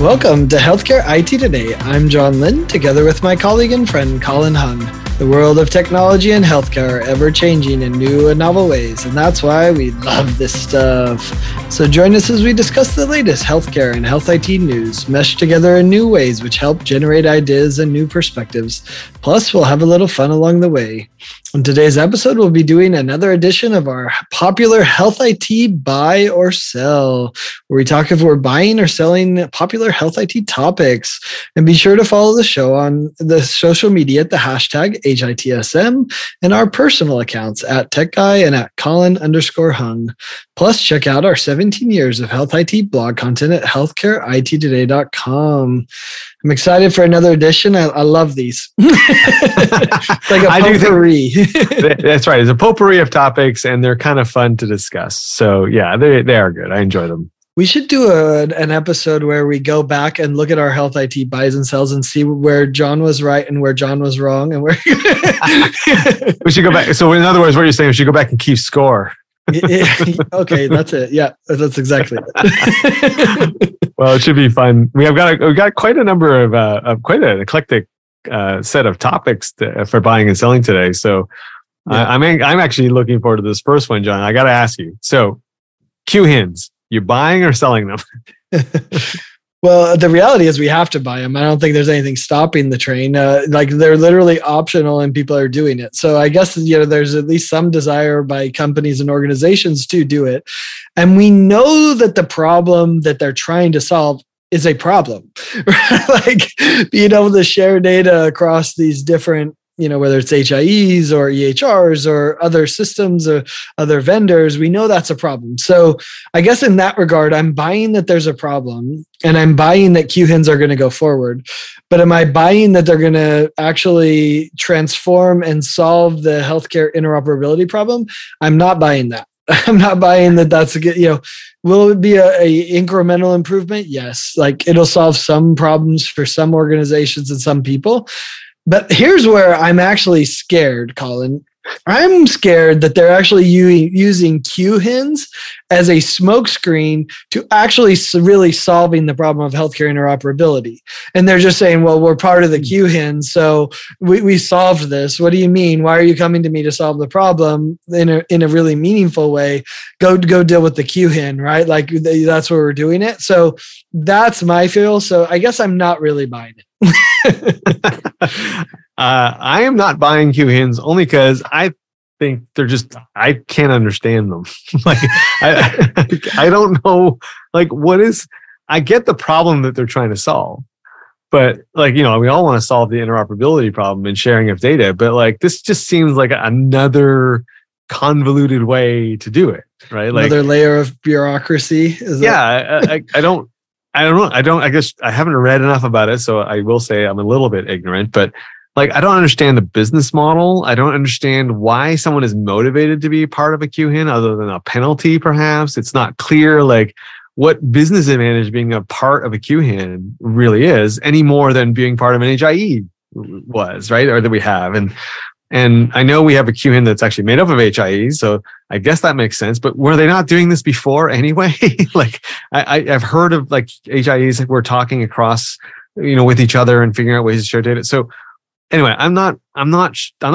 Welcome to Healthcare IT Today. I'm John Lynn, together with my colleague and friend Colin Hung. The world of technology and healthcare are ever-changing in new and novel ways, and that's why we love this stuff. So join us as we discuss the latest healthcare and health IT news, meshed together in new ways which help generate ideas and new perspectives. Plus, we'll have a little fun along the way. In today's episode, we'll be doing another edition of our popular Health IT Buy or Sell, where we talk if we're buying or selling popular health IT topics. And be sure to follow the show on the social media at the hashtag HITSM and our personal accounts at TechGuy and at Colin_Hung. Plus, check out our 17 years of health IT blog content at healthcareittoday.com. I'm excited for another edition. I love these. It's like a potpourri. That's right. It's a potpourri of topics, and they're kind of fun to discuss. So yeah, they are good. I enjoy them. We should do an episode where we go back and look at our health IT buys and sells and see where John was right and where John was wrong, and where we should go back. So in other words, what you're saying, we should go back and keep score. Okay, that's it. Yeah, that's exactly it. Well, it should be fun. We've got quite a number of quite an eclectic set of topics for buying and selling today. So yeah. I'm actually looking forward to this first one, John. I got to ask you. So QHINs, you buying or selling them? Well, the reality is we have to buy them. I don't think there's anything stopping the train. They're literally optional and people are doing it. So I guess, there's at least some desire by companies and organizations to do it. And we know that the problem that they're trying to solve is a problem, right? Like being able to share data across these different, whether it's HIEs or EHRs or other systems or other vendors, we know that's a problem. So I guess in that regard, I'm buying that there's a problem, and I'm buying that QHINs are going to go forward. But am I buying that they're going to actually transform and solve the healthcare interoperability problem? I'm not buying that. I'm not buying that that's a good, will it be a incremental improvement? Yes. Like it'll solve some problems for some organizations and some people. But here's where I'm actually scared, Colin. I'm scared that they're actually using QHINs as a smokescreen to actually really solving the problem of healthcare interoperability. And they're just saying, well, we're part of the QHIN, so we solved this. What do you mean? Why are you coming to me to solve the problem in a really meaningful way? Go deal with the QHIN, right? Like that's where we're doing it. So that's my feel. So I guess I'm not really buying it. I am not buying QHINs only because I think they're just, I can't understand them. Like I don't know, like I get the problem that they're trying to solve, but we all want to solve the interoperability problem and sharing of data, but this just seems like another convoluted way to do it, right? Like another layer of bureaucracy. I guess I haven't read enough about it. So I will say I'm a little bit ignorant, but I don't understand the business model. I don't understand why someone is motivated to be part of a QHIN other than a penalty, perhaps. It's not clear, what business advantage being a part of a QHIN really is any more than being part of an HIE was, right? Or that we have. And I know we have a QHIN that's actually made up of HIEs, so I guess that makes sense. But were they not doing this before anyway? I've heard of HIEs we're talking across, with each other and figuring out ways to share data. So anyway, I'm not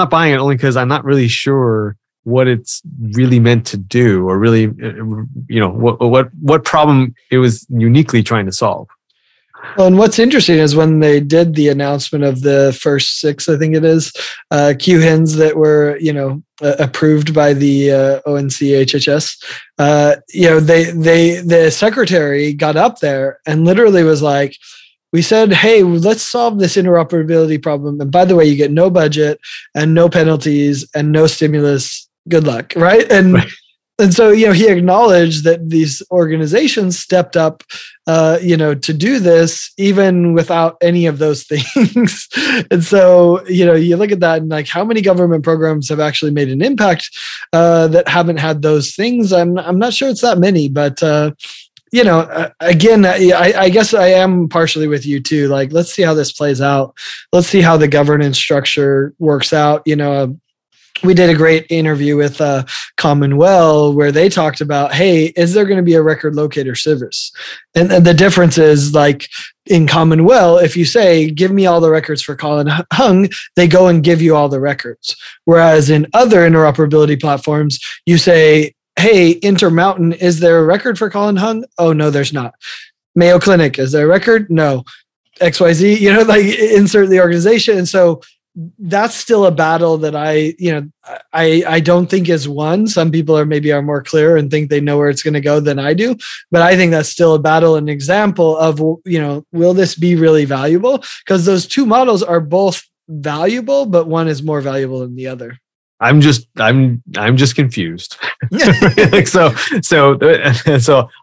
buying it only because I'm not really sure what it's really meant to do, or really, what problem it was uniquely trying to solve. Well, and what's interesting is when they did the announcement of the first 6, I think it is, QHINs that were, approved by the ONC HHS, the secretary got up there and literally was like, we said, hey, let's solve this interoperability problem. And by the way, you get no budget and no penalties and no stimulus. Good luck, right? And so, he acknowledged that these organizations stepped up, to do this even without any of those things. And so, you look at that and how many government programs have actually made an impact that haven't had those things? I'm not sure it's that many, but... again, I guess I am partially with you too. Let's see how this plays out. Let's see how the governance structure works out. We did a great interview with Commonwealth, where they talked about, hey, is there going to be a record locator service? And the difference is, like, in Commonwealth, if you say, give me all the records for Colin Hung, they go and give you all the records. Whereas in other interoperability platforms, you say, hey, Intermountain, is there a record for Colin Hung? Oh, no, there's not. Mayo Clinic, is there a record? No. XYZ, you know, like, insert the organization. And so that's still a battle that I don't think is won. Some people are more clear and think they know where it's going to go than I do. But I think that's still a battle, an example of, you know, will this be really valuable? Because those two models are both valuable, but one is more valuable than the other. I'm just confused. Like, so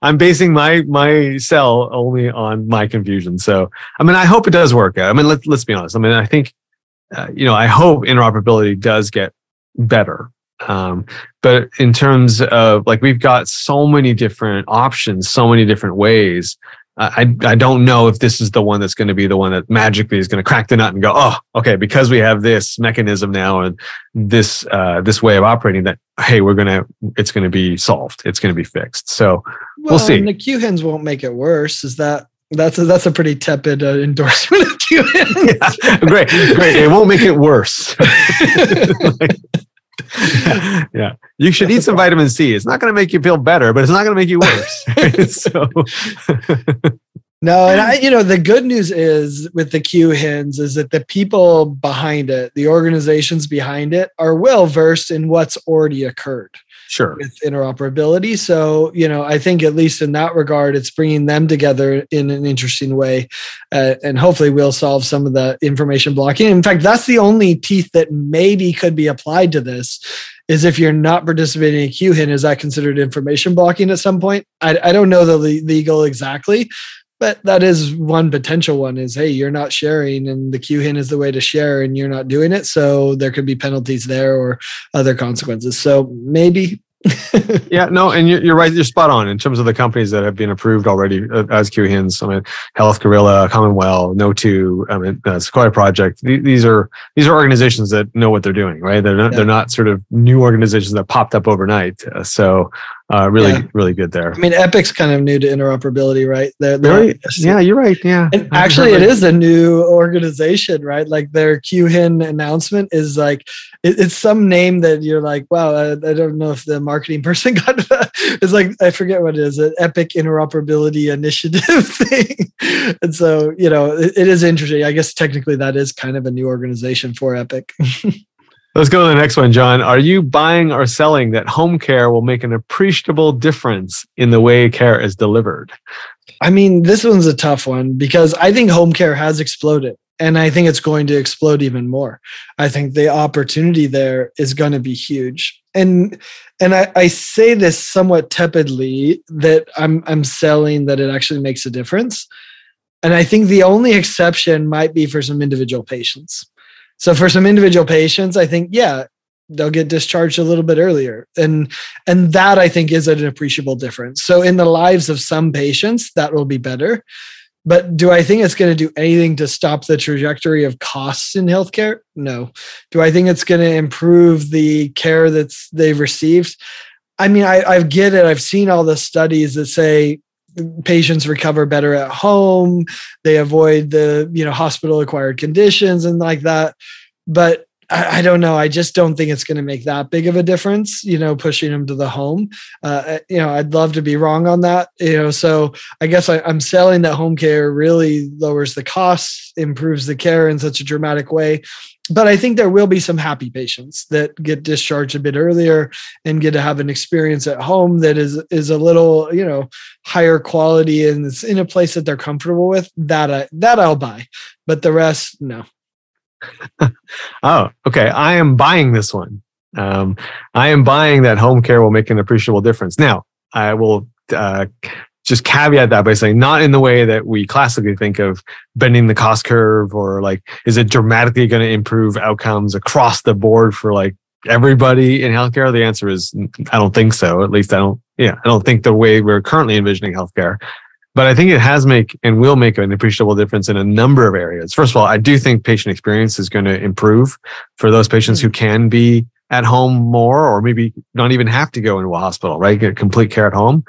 I'm basing my sell only on my confusion. So, I mean, I hope it does work out. I mean, let's be honest. I mean, I think, I hope interoperability does get better. But in terms of, like, we've got so many different options, so many different ways. I don't know if this is the one that's going to be the one that magically is going to crack the nut and go, oh, okay, because we have this mechanism now and this this way of operating that, hey, it's going to be solved. It's going to be fixed. So we'll see. And the QHINs won't make it worse. Is that? That's a pretty tepid endorsement of QHINs. Yeah, great. It won't make it worse. Yeah. You should eat some vitamin C. It's not going to make you feel better, but it's not going to make you worse. So. No, and the good news is with the QHINs is that the people behind it, the organizations behind it, are well versed in what's already occurred. Sure. With interoperability. So, I think at least in that regard, it's bringing them together in an interesting way. And hopefully we'll solve some of the information blocking. In fact, that's the only teeth that maybe could be applied to this is if you're not participating in QHIN, is that considered information blocking at some point? I don't know the legal exactly, but that is one potential one is, hey, you're not sharing and the QHIN is the way to share and you're not doing it. So there could be penalties there or other consequences. So maybe. Yeah, no, and you're right. You're spot on in terms of the companies that have been approved already as QHINs. I mean, Health Gorilla, Commonwealth, No2, I mean, Sequoia Project. These are organizations that know what they're doing, right? They're not sort of new organizations that popped up overnight. Really good there. I mean, Epic's kind of new to interoperability, right? They're yeah, you're right. Yeah, and actually, it is a new organization, right? Like their QHIN announcement is like it's some name that you're like, wow, I don't know if the marketing person got it's like I forget what it is, an Epic interoperability initiative thing. And so it is interesting. I guess technically that is kind of a new organization for Epic. Let's go to the next one, John. Are you buying or selling that home care will make an appreciable difference in the way care is delivered? I mean, this one's a tough one because I think home care has exploded and I think it's going to explode even more. I think the opportunity there is going to be huge. And I say this somewhat tepidly that I'm selling that it actually makes a difference. And I think the only exception might be for some individual patients. So for some individual patients, I think, yeah, they'll get discharged a little bit earlier. And that I think is an appreciable difference. So in the lives of some patients, that will be better. But do I think it's going to do anything to stop the trajectory of costs in healthcare? No. Do I think it's going to improve the care that they've received? I mean, I get it. I've seen all the studies that say patients recover better at home. They avoid the, hospital acquired conditions and like that. But I don't know. I just don't think it's going to make that big of a difference, pushing them to the home. I'd love to be wrong on that. So I guess I'm selling that home care really lowers the costs, improves the care in such a dramatic way. But I think there will be some happy patients that get discharged a bit earlier and get to have an experience at home that is a little, higher quality and it's in a place that they're comfortable with. That I'll buy, but the rest, no. Oh, okay. I am buying this one. I am buying that home care will make an appreciable difference. Now, I will just caveat that by saying not in the way that we classically think of bending the cost curve or like, is it dramatically going to improve outcomes across the board for like everybody in healthcare? The answer is I don't think so. At least I don't think the way we're currently envisioning healthcare. But I think it has make and will make an appreciable difference in a number of areas. First of all, I do think patient experience is going to improve for those patients who can be at home more, or maybe not even have to go into a hospital, right? Get complete care at home.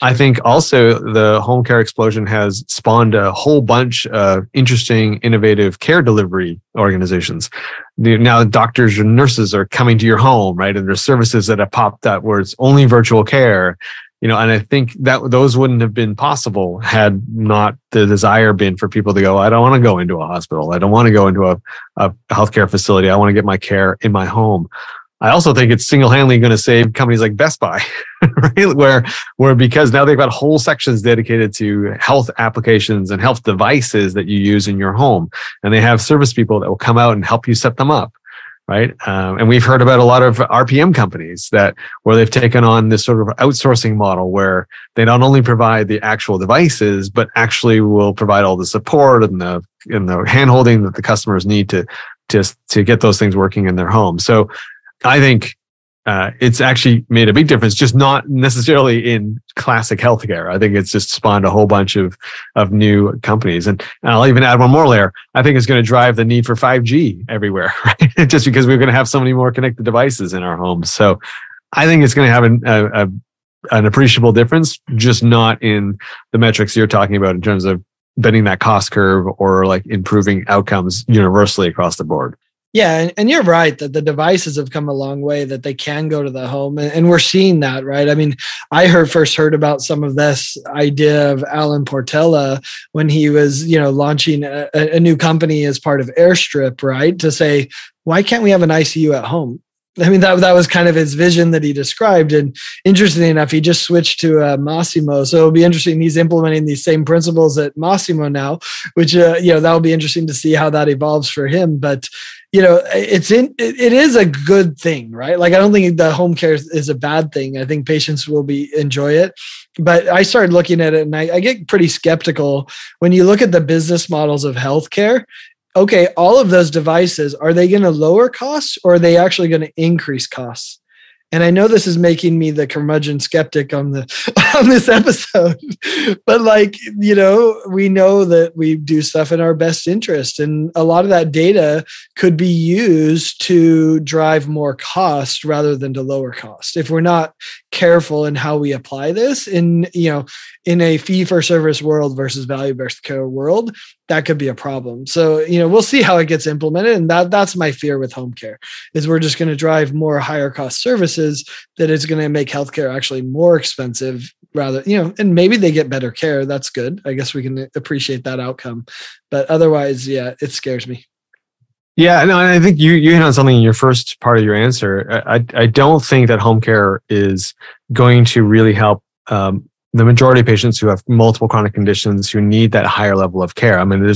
I think also the home care explosion has spawned a whole bunch of interesting, innovative care delivery organizations. Now doctors and nurses are coming to your home, right? And there's services that have popped up where it's only virtual care, you know, and I think that those wouldn't have been possible had not the desire been for people to go, I don't want to go into a hospital. I don't want to go into a healthcare facility. I want to get my care in my home. I also think it's single-handedly going to save companies like Best Buy, right? Where because now they've got whole sections dedicated to health applications and health devices that you use in your home. And they have service people that will come out and help you set them up, right? And we've heard about a lot of RPM companies where they've taken on this sort of outsourcing model where they not only provide the actual devices, but actually will provide all the support and the handholding that the customers need to get those things working in their home. So I think it's actually made a big difference, just not necessarily in classic healthcare. I think it's just spawned a whole bunch of new companies. And I'll even add one more layer. I think it's going to drive the need for 5G everywhere, right? Just because we're going to have so many more connected devices in our homes. So I think it's going to have an appreciable difference, just not in the metrics you're talking about in terms of bending that cost curve or like improving outcomes universally across the board. Yeah. And you're right that the devices have come a long way, that they can go to the home. And we're seeing that, right? I mean, I first heard about some of this idea of Alan Portela when he was, launching a new company as part of Airstrip, right? To say, why can't we have an ICU at home? I mean, that was kind of his vision that he described. And interestingly enough, he just switched to Massimo. So it'll be interesting. He's implementing these same principles at Massimo now, which, that'll be interesting to see how that evolves for him. But, it is a good thing, right? Like, I don't think the home care is a bad thing. I think patients will enjoy it. But I started looking at it and I get pretty skeptical when you look at the business models of healthcare. Okay, all of those devices, are they going to lower costs or are they actually going to increase costs? And I know this is making me the curmudgeon skeptic on this episode, but we know that we do stuff in our best interest. And a lot of that data could be used to drive more cost rather than to lower cost. If we're not careful in how we apply this in a fee for service world versus value-based care world, that could be a problem. So, we'll see how it gets implemented. And that's my fear with home care is we're just going to drive more higher cost services that it's going to make healthcare actually more expensive rather, and maybe they get better care. That's good. I guess we can appreciate that outcome, but otherwise, yeah, it scares me. Yeah, no, and I think you hit on something in your first part of your answer. I don't think that home care is going to really help the majority of patients who have multiple chronic conditions who need that higher level of care. I mean,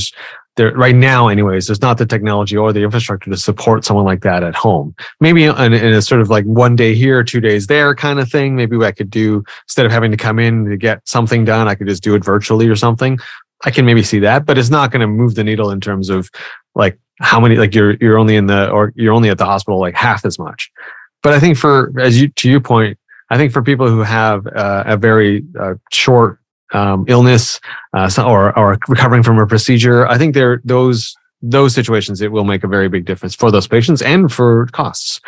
there right now, anyways, there's not the technology or the infrastructure to support someone like that at home. Maybe in a sort of like one day here, 2 days there kind of thing. Maybe I could do, instead of having to come in to get something done, I could just do it virtually or something. I can maybe see that, but it's not going to move the needle in terms of like how many, like you're only at the hospital like half as much. But I think to your point, I think for people who have a very short illness or recovering from a procedure, I think those situations, it will make a very big difference for those patients and for costs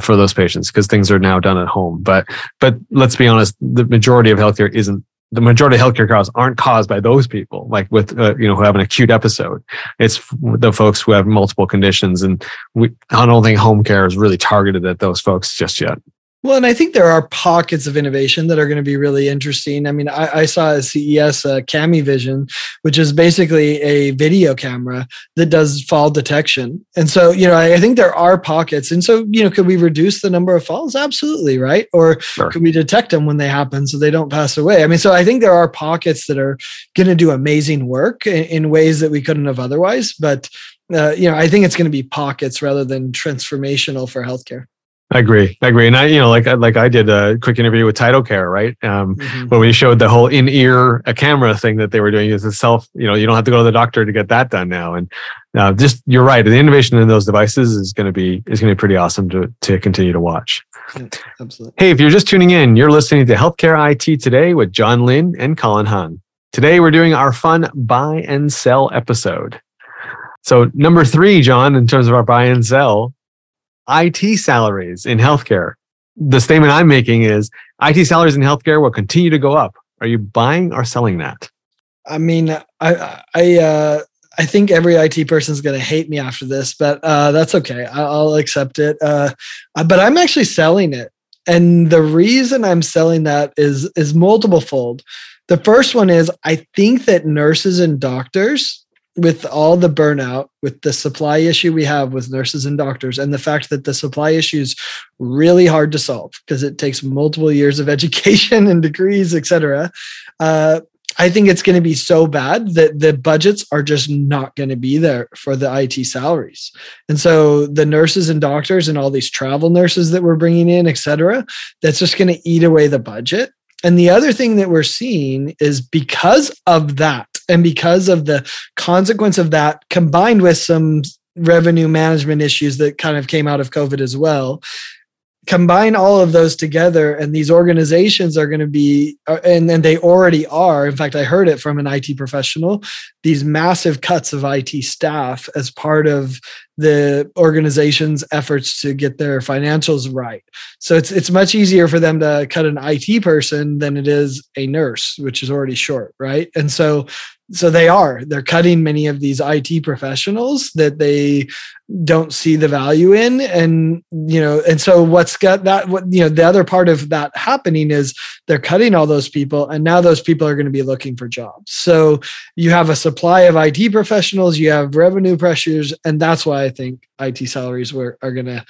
for those patients because things are now done at home. But let's be honest, the majority of healthcare costs aren't caused by those people, like with who have an acute episode. It's the folks who have multiple conditions, and I don't think home care is really targeted at those folks just yet. Well, and I think there are pockets of innovation that are going to be really interesting. I mean, I saw at CES CamiVision, which is basically a video camera that does fall detection. And so, I think there are pockets. And so, could we reduce the number of falls? Absolutely, right? Or sure. Could we detect them when they happen so they don't pass away? I mean, so I think there are pockets that are going to do amazing work in ways that we couldn't have otherwise. But, I think it's going to be pockets rather than transformational for healthcare. I agree. And I did a quick interview with TitleCare, right? Where we showed the whole in-ear camera thing that they were doing as a self, you don't have to go to the doctor to get that done now. And just, you're right. The innovation in those devices is going to be pretty awesome to continue to watch. Yeah, absolutely. Hey, if you're just tuning in, you're listening to Healthcare IT Today with John Lynn and Colin Hung. Today, we're doing our fun buy and sell episode. So number 3, John, in terms of our buy and sell, IT salaries in healthcare. The statement I'm making is IT salaries in healthcare will continue to go up. Are you buying or selling that? I mean, I think every IT person is going to hate me after this, but that's okay. I'll accept it. But I'm actually selling it. And the reason I'm selling that is multiple fold. The first one is I think that nurses and doctors, with all the burnout, with the supply issue we have with nurses and doctors, and the fact that the supply issue is really hard to solve because it takes multiple years of education and degrees, et cetera, I think it's going to be so bad that the budgets are just not going to be there for the IT salaries. And so the nurses and doctors and all these travel nurses that we're bringing in, et cetera, that's just going to eat away the budget. And the other thing that we're seeing is because of that, and because of the consequence of that, combined with some revenue management issues that kind of came out of COVID as well, combine all of those together, and these organizations are going to be, and they already are. In fact, I heard it from an IT professional, these massive cuts of IT staff as part of the organization's efforts to get their financials right. So it's much easier for them to cut an IT person than it is a nurse, which is already short, right? And so they're cutting many of these IT professionals that they don't see the value in. And, you know, and so what's got that, the other part of that happening is they're cutting all those people. And now those people are going to be looking for jobs. So you have a supply of IT professionals, you have revenue pressures. And that's why I think IT salaries are going to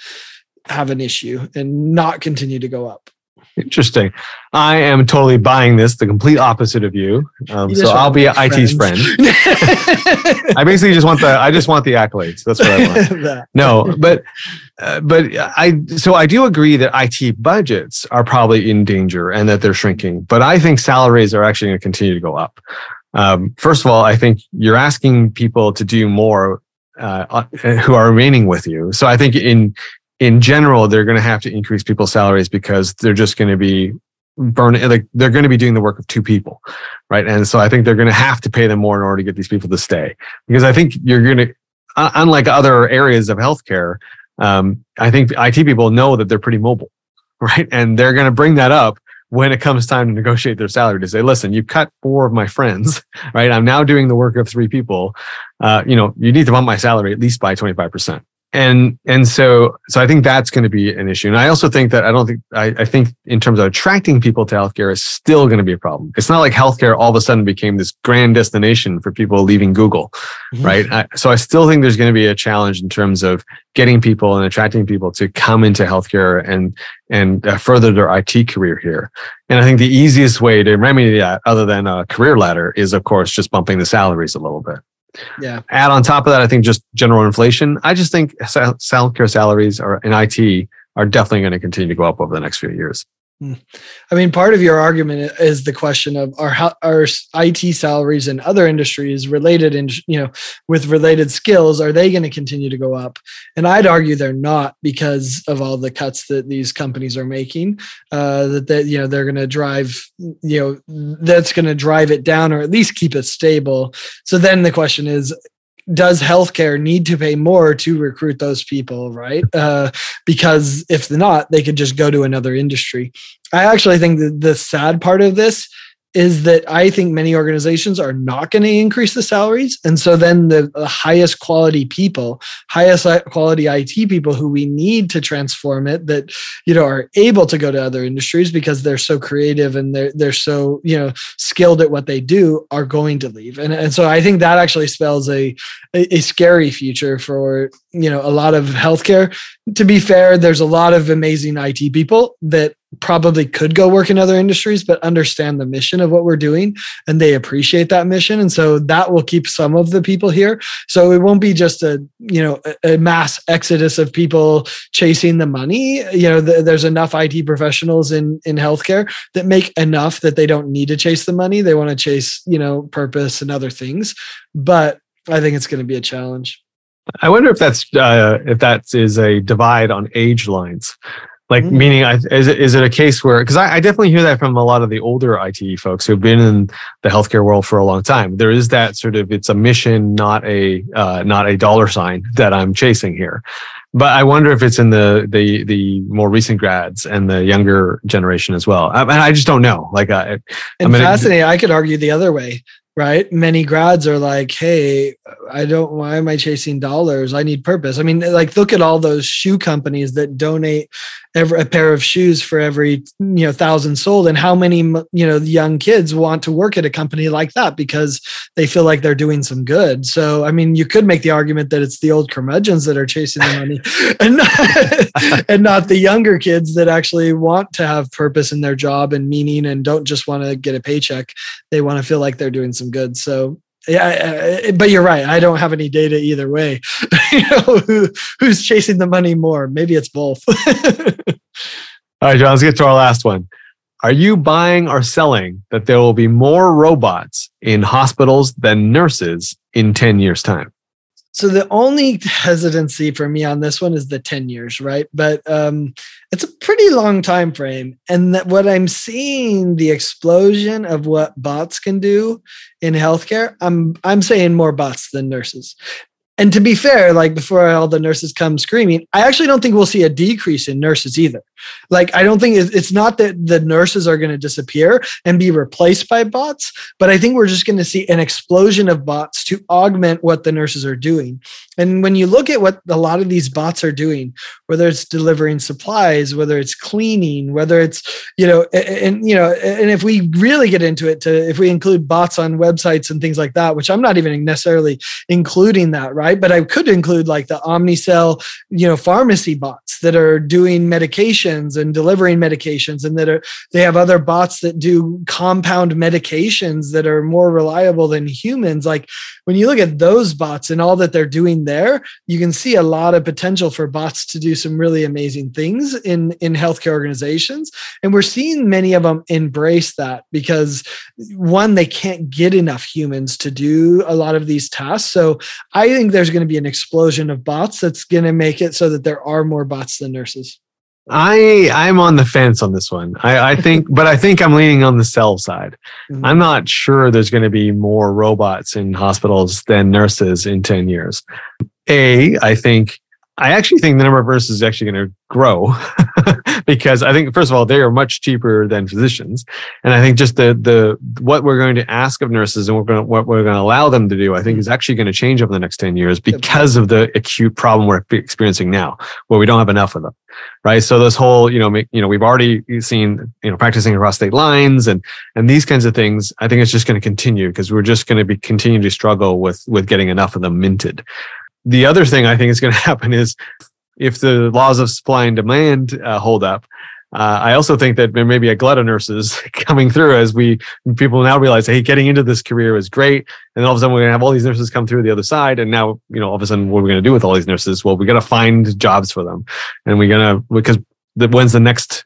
have an issue and not continue to go up. Interesting. I am totally buying this, the complete opposite of you. So I'll be IT's friend. I basically just want the accolades. That's what I want. No, but I do agree that IT budgets are probably in danger and that they're shrinking, but I think salaries are actually going to continue to go up. First of all, I think you're asking people to do more who are remaining with you. So I think in general, they're going to have to increase people's salaries because they're just going to be they're going to be doing the work of two people, right? And so I think they're going to have to pay them more in order to get these people to stay. Because I think you're going to, unlike other areas of healthcare, I think IT people know that they're pretty mobile, right? And they're going to bring that up when it comes time to negotiate their salary to say, listen, you cut four of my friends, right? I'm now doing the work of three people. You need to bump my salary at least by 25%. And so I think that's going to be an issue. And I also think that I think in terms of attracting people to healthcare is still going to be a problem. It's not like healthcare all of a sudden became this grand destination for people leaving Google, right? So I still think there's going to be a challenge in terms of getting people and attracting people to come into healthcare and further their IT career here. And I think the easiest way to remedy that, other than a career ladder, is of course just bumping the salaries a little bit. Yeah. Add on top of that, I think just general inflation. I just think healthcare salaries in IT are definitely going to continue to go up over the next few years. I mean, part of your argument is the question of are IT salaries in other industries related, in, with related skills, are they going to continue to go up? And I'd argue they're not, because of all the cuts that these companies are making. They're going to drive, that's going to drive it down, or at least keep it stable. So then the question is, does healthcare need to pay more to recruit those people, right? Because if not, they could just go to another industry. I actually think that the sad part of this is that I think many organizations are not going to increase the salaries. And so then the highest quality people, highest quality IT people who we need to transform it, that, are able to go to other industries because they're so creative and they're so, skilled at what they do, are going to leave. And so I think that actually spells a scary future for, a lot of healthcare. To be fair, there's a lot of amazing IT people that probably could go work in other industries, but understand the mission of what we're doing, and they appreciate that mission. And so that will keep some of the people here. So it won't be just a mass exodus of people chasing the money. There's enough IT professionals in healthcare that make enough that they don't need to chase the money. They want to chase, purpose and other things. But I think it's going to be a challenge. I wonder if that is a divide on age lines. Like, meaning, is it a case where, because I definitely hear that from a lot of the older IT folks who've been in the healthcare world for a long time. There is that sort of, it's a mission, not a dollar sign that I'm chasing here. But I wonder if it's in the more recent grads and the younger generation as well. And I just don't know. Like, fascinating. I could argue the other way, right? Many grads are like, "Hey, why am I chasing dollars? I need purpose." I mean, like, look at all those shoe companies that donate a pair of shoes for every 1,000 sold, and how many young kids want to work at a company like that because they feel like they're doing some good. So I mean, you could make the argument that it's the old curmudgeons that are chasing the money and not the younger kids that actually want to have purpose in their job and meaning, and don't just want to get a paycheck. They want to feel like they're doing some good. So yeah, but you're right. I don't have any data either way. Who's chasing the money more? Maybe it's both. All right, John, let's get to our last one. Are you buying or selling that there will be more robots in hospitals than nurses in 10 years' time? So the only hesitancy for me on this one is the 10 years, right? But it's a pretty long time frame. And that what I'm seeing, the explosion of what bots can do in healthcare, I'm saying more bots than nurses. And to be fair, like, before all the nurses come screaming, I actually don't think we'll see a decrease in nurses either. Like, I don't think it's not that the nurses are going to disappear and be replaced by bots, but I think we're just going to see an explosion of bots to augment what the nurses are doing. And when you look at what a lot of these bots are doing, whether it's delivering supplies, whether it's cleaning, whether it's, and if we really get into it, if we include bots on websites and things like that, which I'm not even necessarily including that, right? But I could include like the OmniCell, pharmacy bots that are doing medication and delivering medications, and they have other bots that do compound medications that are more reliable than humans. Like, when you look at those bots and all that they're doing there, you can see a lot of potential for bots to do some really amazing things in healthcare organizations. And we're seeing many of them embrace that because, one, they can't get enough humans to do a lot of these tasks. So I think there's going to be an explosion of bots that's going to make it so that there are more bots than nurses. I'm on the fence on this one. I think I'm leaning on the sell side. Mm-hmm. I'm not sure there's going to be more robots in hospitals than nurses in 10 years. I actually think the number of nurses is actually going to grow because I think, first of all, they are much cheaper than physicians. And I think just the what we're going to ask of nurses and what we're going to allow them to do, I think, is actually going to change over the next 10 years because of the acute problem we're experiencing now, where we don't have enough of them. Right. So this whole, we've already seen, practicing across state lines and these kinds of things. I think it's just going to continue because we're just going to be continuing to struggle with getting enough of them minted. The other thing I think is going to happen is if the laws of supply and demand hold up, I also think that there may be a glut of nurses coming through as people now realize, hey, getting into this career is great. And all of a sudden, we're going to have all these nurses come through the other side. And now, all of a sudden, what are we going to do with all these nurses? Well, we got to find jobs for them. And when's the next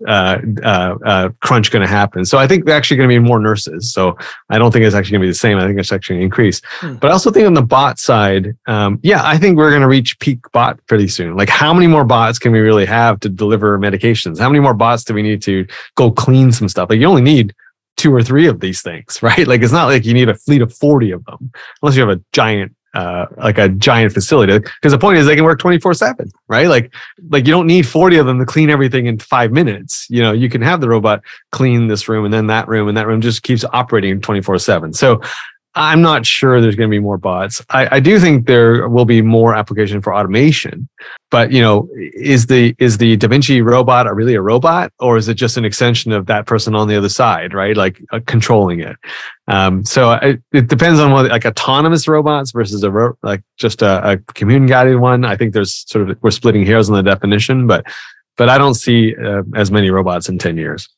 crunch going to happen? So I think they're actually going to be more nurses. So I don't think it's actually going to be the same. I think it's actually going to increase. But I also think on the bot side, I think we're going to reach peak bot pretty soon. Like, how many more bots can we really have to deliver medications? How many more bots do we need to go clean some stuff? Like, you only need 2 or 3 of these things, right? Like, it's not like you need a fleet of 40 of them, unless you have a giant facility, because the point is they can work 24/7, right? Like you don't need 40 of them to clean everything in 5 minutes. You can have the robot clean this room and then that room, and that room just keeps operating 24/7. So I'm not sure there's going to be more bots. I do think there will be more application for automation, but is the Da Vinci robot really a robot, or is it just an extension of that person on the other side, right? Like controlling it. So it depends on what, like, autonomous robots versus a computer guided one. I think there's sort of, we're splitting hairs on the definition, but I don't see as many robots in 10 years.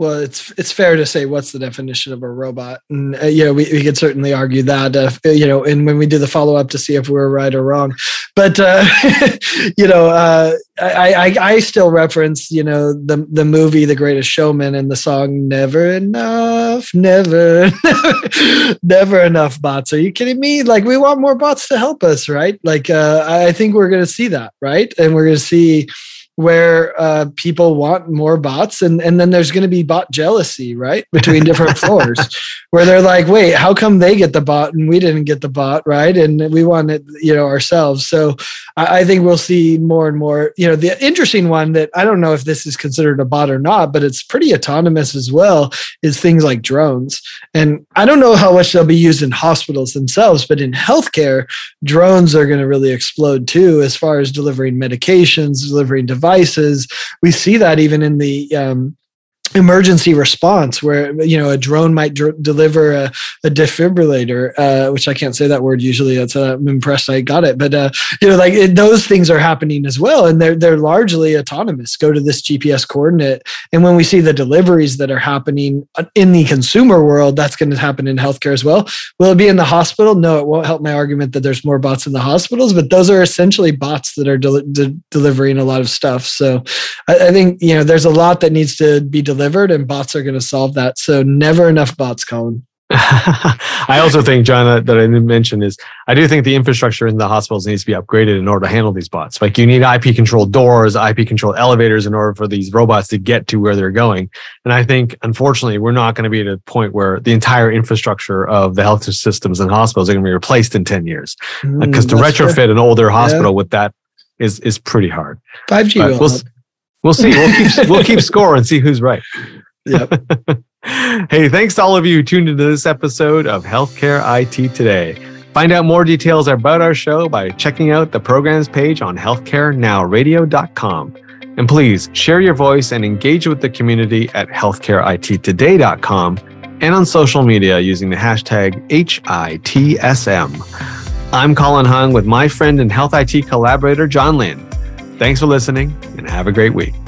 Well, it's fair to say, what's the definition of a robot? And we could certainly argue that, and when we do the follow-up to see if we're right or wrong. But, I still reference, the movie The Greatest Showman and the song Never Enough, Never, Never Enough Bots. Are you kidding me? Like, we want more bots to help us, right? Like, I think we're going to see that, right? And we're going to see where people want more bots, and then there's going to be bot jealousy, right? Between different floors where they're like, wait, how come they get the bot and we didn't get the bot, right? And we want it, ourselves. So I think we'll see more and more, the interesting one that I don't know if this is considered a bot or not, but it's pretty autonomous as well, is things like drones. And I don't know how much they'll be used in hospitals themselves, but in healthcare, drones are going to really explode too, as far as delivering medications, delivering devices. We see that even in the emergency response, where a drone might deliver a defibrillator, which I can't say that word usually. That's I'm impressed I got it, but those things are happening as well, and they're largely autonomous. Go to this GPS coordinate, and when we see the deliveries that are happening in the consumer world, that's going to happen in healthcare as well. Will it be in the hospital? No, it won't help my argument that there's more bots in the hospitals, but those are essentially bots that are delivering a lot of stuff. So I think there's a lot that needs to be delivered, and bots are going to solve that. So never enough bots, Colin. I also think, John, that I didn't mention is I do think the infrastructure in the hospitals needs to be upgraded in order to handle these bots. Like, you need IP controlled doors, IP controlled elevators in order for these robots to get to where they're going. And I think, unfortunately, we're not going to be at a point where the entire infrastructure of the health systems and hospitals are going to be replaced in 10 years. Because to retrofit an older hospital with that is pretty hard. 5G We'll see. We'll keep score and see who's right. Yep. Hey, thanks to all of you who tuned into this episode of Healthcare IT Today. Find out more details about our show by checking out the programs page on healthcarenowradio.com. And please share your voice and engage with the community at healthcareittoday.com and on social media using the hashtag HITSM. I'm Colin Hung with my friend and health IT collaborator, John Lynn. Thanks for listening, and have a great week.